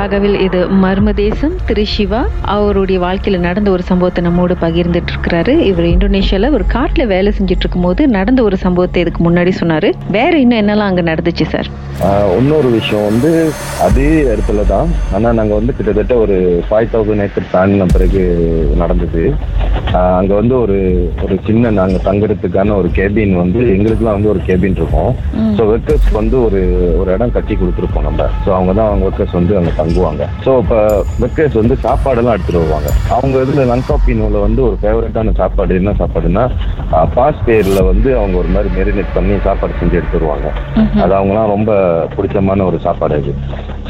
ராகவில் இது மர்மதேசம். திரு சிவா அவருடைய வாழ்க்கையில் நடந்த ஒரு சம்பவத்தை நம்மோடு பகிர்ந்துட்டு இருக்கிறாரு. இவர் இந்தோனேஷியாவில் ஒரு காட்டில் வேலை செஞ்சுட்டு இருக்கும் போது நடந்த ஒரு சம்பவத்தை இதுக்கு முன்னாடி சொன்னார். வேற இன்னும் என்னெல்லாம் அங்கே நடந்துச்சு சார்? இன்னொரு விஷயம் வந்து அதே இடத்துல தான், ஆனால் நாங்கள் வந்து கிட்டத்தட்ட ஒரு 5000 ஏக்கர் தாண்டின பிறகு நடந்தது. அங்கே வந்து ஒரு சின்ன நாங்கள் தங்குறதுக்கான ஒரு கேபின் வந்து எங்களுக்குலாம் வந்து ஒரு கேபின் இருக்கும். ஸோ ஒர்க்கர்ஸ்க்கு வந்து ஒரு இடம் கட்டி கொடுத்துருப்போம் நம்ம. ஸோ அவங்க தான் அவங்க ஒர்க்கர்ஸ் வந்து அங்கே தங்குவாங்க. ஸோ இப்போ ஒர்க்கர்ஸ் வந்து சாப்பாடெல்லாம் எடுத்துகிட்டு வருவாங்க. அவங்க இதில் நன்காப்பினோவில் வந்து ஒரு ஃபேவரட்டான சாப்பாடு என்ன சாப்பாடுன்னா பாஸ் பேரில் வந்து அவங்க ஒரு மாதிரி மெரினேட் பண்ணி சாப்பாடு செஞ்சு எடுத்துகிட்டு வருவாங்க. அது அவங்களாம் ரொம்ப பிடிச்சமான ஒரு சாப்பாடு அது.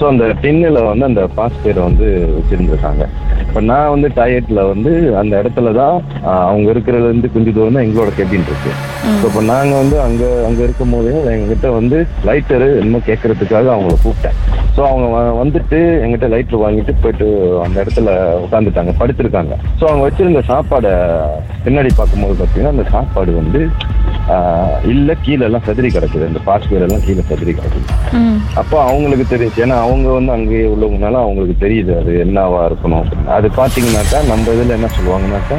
ஸோ அந்த டின்னில் வந்து அந்த பாஸ் பேரை வந்து வச்சுருந்துருக்காங்க. இப்போ நான் வந்து டயட்டில் வந்து அந்த இடத்துல தான் அவங்க இருக்கிறதுலேருந்து கொஞ்சம் தூரம் தான் எங்களோட கேபின் இருக்குது. ஸோ இப்போ நாங்கள் வந்து அங்கே இருக்கும் போதே எங்ககிட்ட வந்து லைட்டரு இன்னும் கேட்கறதுக்காக அவங்கள கூப்பிட்டேன். ஸோ அவங்க வந்துட்டு எங்கிட்ட லைட்டர் வாங்கிட்டு போயிட்டு அந்த இடத்துல உட்காந்துட்டாங்க, படுத்துருக்காங்க. ஸோ அவங்க வச்சுருந்த சாப்பாடை பின்னாடி பார்க்கும்போது பார்த்தீங்கன்னா அந்த சாப்பாடு வந்து இல்லை கீழெல்லாம் சதுரி கிடக்குது, அந்த பாஸ்வேரெல்லாம் கீழே சதுரி கிடக்குது. அப்போ அவங்களுக்கு தெரியுது, ஏன்னா அவங்க வந்து அங்கேயே உள்ளவங்கனால அவங்களுக்கு தெரியுது அது என்னவா இருக்கணும். அது பார்த்தீங்கன்னாக்கா நம்ம இதில் என்ன சொல்லுவாங்கன்னாக்கா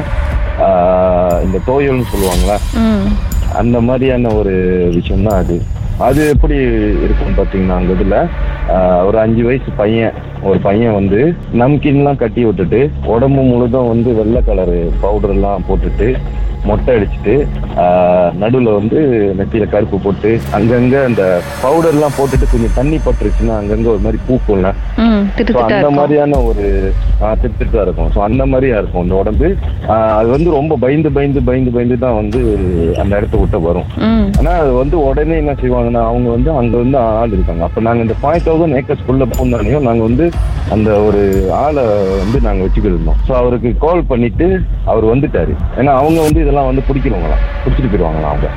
இந்த தோயல்னு சொல்லுவாங்களா, அந்த மாதிரியான ஒரு விஷயம்தான் அது. அது எப்படி இருக்குன்னு பார்த்தீங்கன்னா அங்கே இதில் ஒரு 5 வயசு ஒரு பையன் வந்து நம்கின்லாம் கட்டி விட்டுட்டு உடம்பு முழுதும் வந்து வெள்ளை கலரு பவுடர்லாம் போட்டுட்டு மொட்டை அடிச்சுட்டு நடுவில் வந்து நெத்தியில கருப்பு போட்டு அங்கங்க அந்த பவுடர்லாம் போட்டுட்டு கொஞ்சம் தண்ணி பட்டுருச்சுன்னா அங்கங்க ஒரு மாதிரி பூக்கும்ல, அந்த மாதிரியான ஒரு திட்டா இருக்கும். ஸோ அந்த மாதிரியா இருக்கும் அந்த உடம்பு. அது வந்து ரொம்ப பயந்து தான் வந்து அந்த இடத்த விட்ட வரும். ஆனா அது வந்து உடனே என்ன செய்வாங்கன்னா அவங்க வந்து அங்க ஆள் இருக்காங்க. அப்ப நாங்க இந்த 5000 ஏக்கர்ஸ்குள்ள போனாலையும் நாங்க வந்து அந்த ஒரு ஆளை வந்து நாங்க வச்சுக்கிட்டு இருந்தோம். ஸோ அவருக்கு கால் பண்ணிட்டு அவர் வந்துட்டாரு. ஏன்னா அவங்க வந்து இதெல்லாம் வந்து பிடிச்சிட்டு போயிடுவாங்களா அவங்க.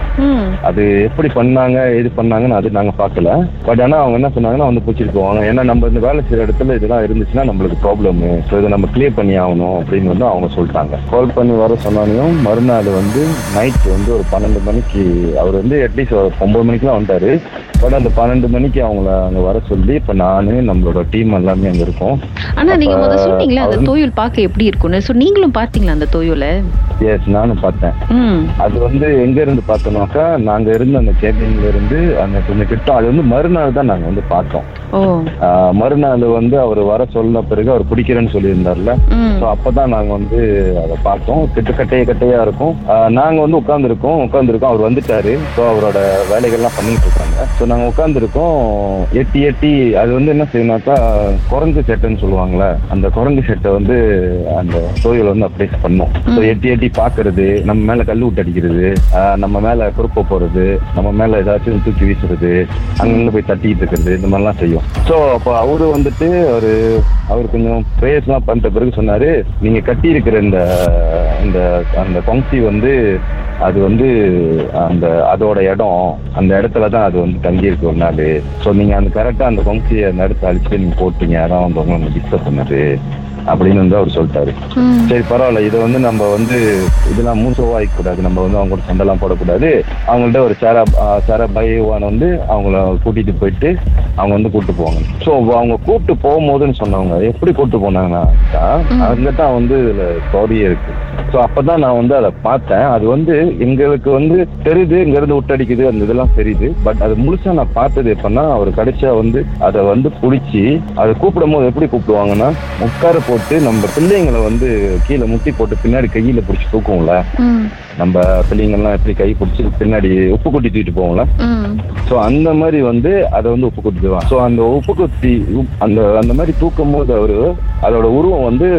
அது எப்படி பண்ணாங்க எது பண்ணாங்கன்னு அது நாங்க பாக்கல. பட் ஆனா அவங்க என்ன சொன்னாங்கன்னா வந்து பிடிச்சிட்டு போவாங்க. ஏன்னா நம்ம இந்த வேலை செய்யற இடத்துல இதெல்லாம் இருந்துச்சுன்னா நம்மளுக்கு ப்ராப்ளம், ஸோ இதை நம்ம கிளியர் பண்ணி ஆகணும் அப்படின்னு வந்து அவங்க சொல்லிட்டாங்க. கால் பண்ணி வர சொன்னாலையும் மறுநாள் வந்து நைட் வந்து ஒரு 12 மணிக்கு அவர் வந்து அட்லீஸ்ட் 9 மணிக்கெல்லாம் வந்துட்டாரு. பட் அந்த 12 மணிக்கு அவங்கள அங்க வர சொல்லி இப்ப நானு நம்மளோட டீம் எல்லாமே அங்க இருக்கோம். ஆனா நீங்க முத சொன்னீங்களா அந்த தோயல் பாக்க எப்படி இருக்குன்னு, சோ நீங்களும் பாத்தீங்களா அந்த தோயலை? எஸ், நானும் பார்த்தேன். அது வந்து எங்க இருந்து பார்த்தோம்னாக்கா நாங்க இருந்த அந்த கேபின்ல இருந்து அந்த கொஞ்சம் கிட்டம். அது வந்து மறுநாள் தான் நாங்க வந்து பார்த்தோம். மறுநாள் வந்து அவர் வர சொன்ன பிறகு அவர் பிடிக்கிறேன்னு சொல்லியிருந்தார்ல, ஸோ அப்பதான் நாங்க வந்து அதை பார்த்தோம். கட்டையா இருக்கும். நாங்க வந்து உட்காந்துருக்கோம். அவர் வந்துட்டாரு. ஸோ அவரோட வேலைகள்லாம் பண்ணிட்டு இருக்காங்க. ஸோ நாங்க உட்காந்துருக்கோம் எட்டி அது வந்து என்ன செய்யணும்னாக்கா குரங்கு செட்டைன்னு சொல்லுவாங்களே, அந்த குரங்கு செட்டை வந்து அந்த தோயில் வந்து அப்படியே பண்ணோம். ஸோ எட்டி பாக்குறது, நம்ம மேல கல்லு விட்டு அடிக்கிறது, நம்ம மேல குறுப்ப போறது, நம்ம மேல ஏதாச்சும் தூக்கி வீசுறது, அங்கங்க போய் தட்டிக்கிட்டு இருக்கிறது, இந்த மாதிரிலாம் செய்யும். ஸோ அப்போ அவரு வந்துட்டு அவர் கொஞ்சம் பிரேயர்ஸ் எல்லாம் பண்ற பிறகு சொன்னாரு, நீங்க கட்டி இருக்கிற இந்த அந்த பங்கி வந்து அது வந்து அந்த அதோட இடம் அந்த இடத்துல தான் அது வந்து தங்கியிருக்கு ஒரு நாள். ஸோ நீங்க அந்த கரெக்டா அந்த பங்கியை அந்த இடத்த அழிச்சு நீங்க போட்டீங்க, அதான் வந்து உங்களை டிஸ்டர்ப் பண்ணது அப்படின்னு வந்து அவர் சொல்லிட்டாரு. சரி பரவாயில்ல, இதை வந்து நம்ம வந்து இதெல்லாம் மூசோவா ஆகிக்கூடாது, நம்ம வந்து அவங்க கூட சண்டெல்லாம் போடக்கூடாது. அவங்கள்ட்ட ஒரு சேரா பைவான வந்து அவங்கள கூட்டிட்டு போயிட்டு அவங்க வந்து கூப்பிட்டு போவாங்க. ஸோ அவங்க கூப்பிட்டு போகும்போதுன்னு சொன்னவங்க எப்படி கூப்பிட்டு போனாங்கன்னாக்கா அங்கதான் வந்து இதுல சோரியே இருக்கு. ஸோ அப்பதான் நான் வந்து அதை பார்த்தேன். அது வந்து எங்களுக்கு வந்து தெரியுது இங்க இருந்து விட்டடிக்குது அந்த இதெல்லாம் தெரியுது. பட் அது முழுசா நான் பார்த்தது எப்பன்னா அவர் கடைசியா வந்து அதை வந்து பிடிச்சி அதை கூப்பிடும் போது எப்படி கூப்பிடுவாங்கன்னா உட்கார போட்டு நம்ம பிள்ளைங்களை வந்து கீழே முட்டி போட்டு பின்னாடி கையில பிடிச்சி தூக்கும்ல, நம்ம பிள்ளைங்கள்லாம் எப்படி கை பிடிச்சி பின்னாடி உப்பு கொட்டி தூக்கிட்டு போவோம்ல, ஸோ அந்த மாதிரி வந்து அதை வந்து உப்பு கொட்டிடுவான். ஸோ அந்த உப்பு கொத்தி அந்த மாதிரி தூக்கும் போது அவரு அதோட உருவம் வந்து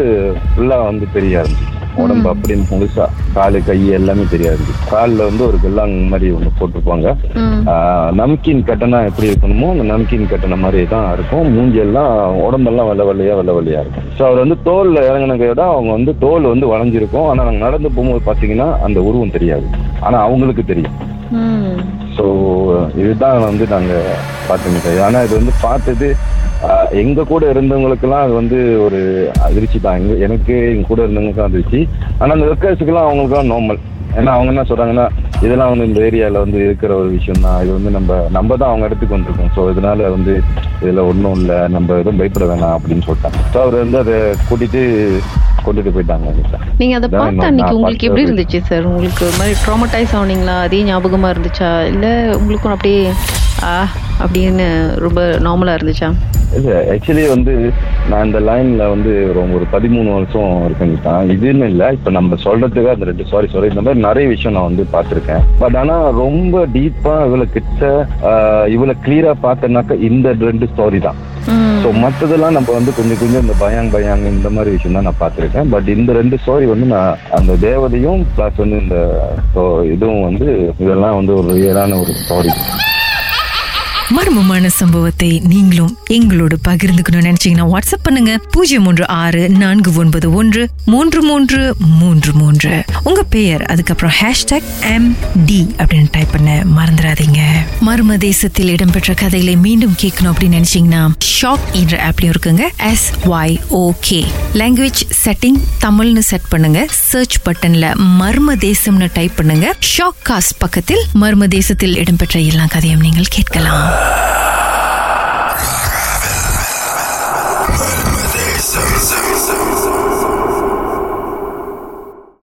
ஃபுல்லா வந்து தெரிய ஆரம்பிச்சு, உடம்பு அப்படின்னு முழுசா காலு கை எல்லாமே தெரியாது. காலில் வந்து ஒரு வெள்ளாங்க மாதிரி ஒன்று போட்டிருப்பாங்க. நம்கின் கட்டணா எப்படி இருக்கணுமோ அந்த நம்கின் கட்டண மாதிரி தான் இருக்கும். மூஞ்செல்லாம் உடம்பெல்லாம் வெள்ளவெள்ளையா இருக்கும். ஸோ அவர் வந்து தோல்ல இறங்கினக்கையோட அவங்க வந்து தோல் வந்து வளைஞ்சிருக்கும். ஆனால் நாங்கள் நடந்து போகும்போது பார்த்தீங்கன்னா அந்த உருவம் தெரியாது, ஆனால் அவங்களுக்கு தெரியும். ஸோ இதுதான் வந்து நாங்கள் பார்த்துக்கிட்டோம். ஆனால் இது வந்து பார்த்தது எங்க கூட இருந்தவங்களுக்குலாம் அது வந்து ஒரு அதிர்ச்சி தான். எனக்கு எங்க கூட இருந்தவங்களுக்கும் அதிர்ச்சி. ஆனா அந்த ஒர்க்கர்ஸுக்குலாம் அவங்களுக்குலாம் நார்மல். ஏன்னா அவங்க என்ன சொல்றாங்கன்னா இதெல்லாம் வந்து இந்த ஏரியாவில் வந்து இருக்கிற ஒரு விஷயம் தான். இது வந்து நம்ம தான் அவங்க இடத்துக்கு வந்திருக்கோம். ஸோ இதனால வந்து இதில் ஒன்றும் இல்லை, நம்ம எதுவும் பயப்பட வேணாம் அப்படின்னு சொல்லிட்டாங்க. ஸோ அவர் வந்து அதை கூட்டிட்டு கொண்டுட்டு போயிட்டாங்க. நீங்க அதை பார்த்தா அன்னைக்கு உங்களுக்கு எப்படி இருந்துச்சு சார்? உங்களுக்கு ஒரு மாதிரி ட்ராமடைஸ் ஆனீங்களா? அதே ஞாபகமா இருந்துச்சா இல்லை உங்களுக்கும் அப்படியே அப்படின்னு ரொம்ப நார்மலாக இருந்துச்சா? இல்லை, ஆக்சுவலி வந்து நான் இந்த லைனில் வந்து ஒரு 13 வருஷம் இருக்கேன். இதுன்னு இல்லை, இப்போ நம்ம சொல்கிறதுக்காக அந்த 2 சாரி இந்த மாதிரி நிறைய விஷயம் நான் வந்து பார்த்துருக்கேன். பட் ஆனால் ரொம்ப டீப்பாக இவ்வளோ கிட்ட இவ்வளோ கிளியராக பார்த்தேன்னாக்கா இந்த 2 ஸ்டோரி தான். ஸோ மற்றதெல்லாம் நம்ம வந்து கொஞ்சம் கொஞ்சம் இந்த பயாங் இந்த மாதிரி விஷயம் தான் நான் பார்த்துருக்கேன். பட் இந்த 2 ஸ்டோரி வந்து நான் அந்த தேவதையும் ப்ளஸ் வந்து இந்த இதுவும் வந்து இதெல்லாம் வந்து ஒரு ரியலான ஒரு ஸ்டோரி. மர்மமான சம்பவத்தை நீங்களும் எங்களோடு பகிர்ந்துக்கணும்னு நினைச்சீங்கன்னா வாட்ஸ்அப் பண்ணுங்க 03649133333. உங்க பெயர் அதுக்கப்புறம் #MD அப்படின்னு டைப் பண்ண மறந்துடாதீங்க. மர்ம தேசத்தில் இடம்பெற்ற கதைகளை மீண்டும் கேட்கணும் அப்படின்னு நினைச்சீங்கன்னா ஷாக் என்ற ஆப்லயும் இருக்குங்க. SYOK லாங்குவேஜ் செட்டிங் தமிழ்னு செட் பண்ணுங்க. சர்ச் பட்டன்ல மர்ம தேசம்னு டைப் பண்ணுங்க. ஷாக் காஸ்ட் பக்கத்தில் மர்ம தேசத்தில் இடம்பெற்ற எல்லா கதையும் நீங்கள் கேட்கலாம்.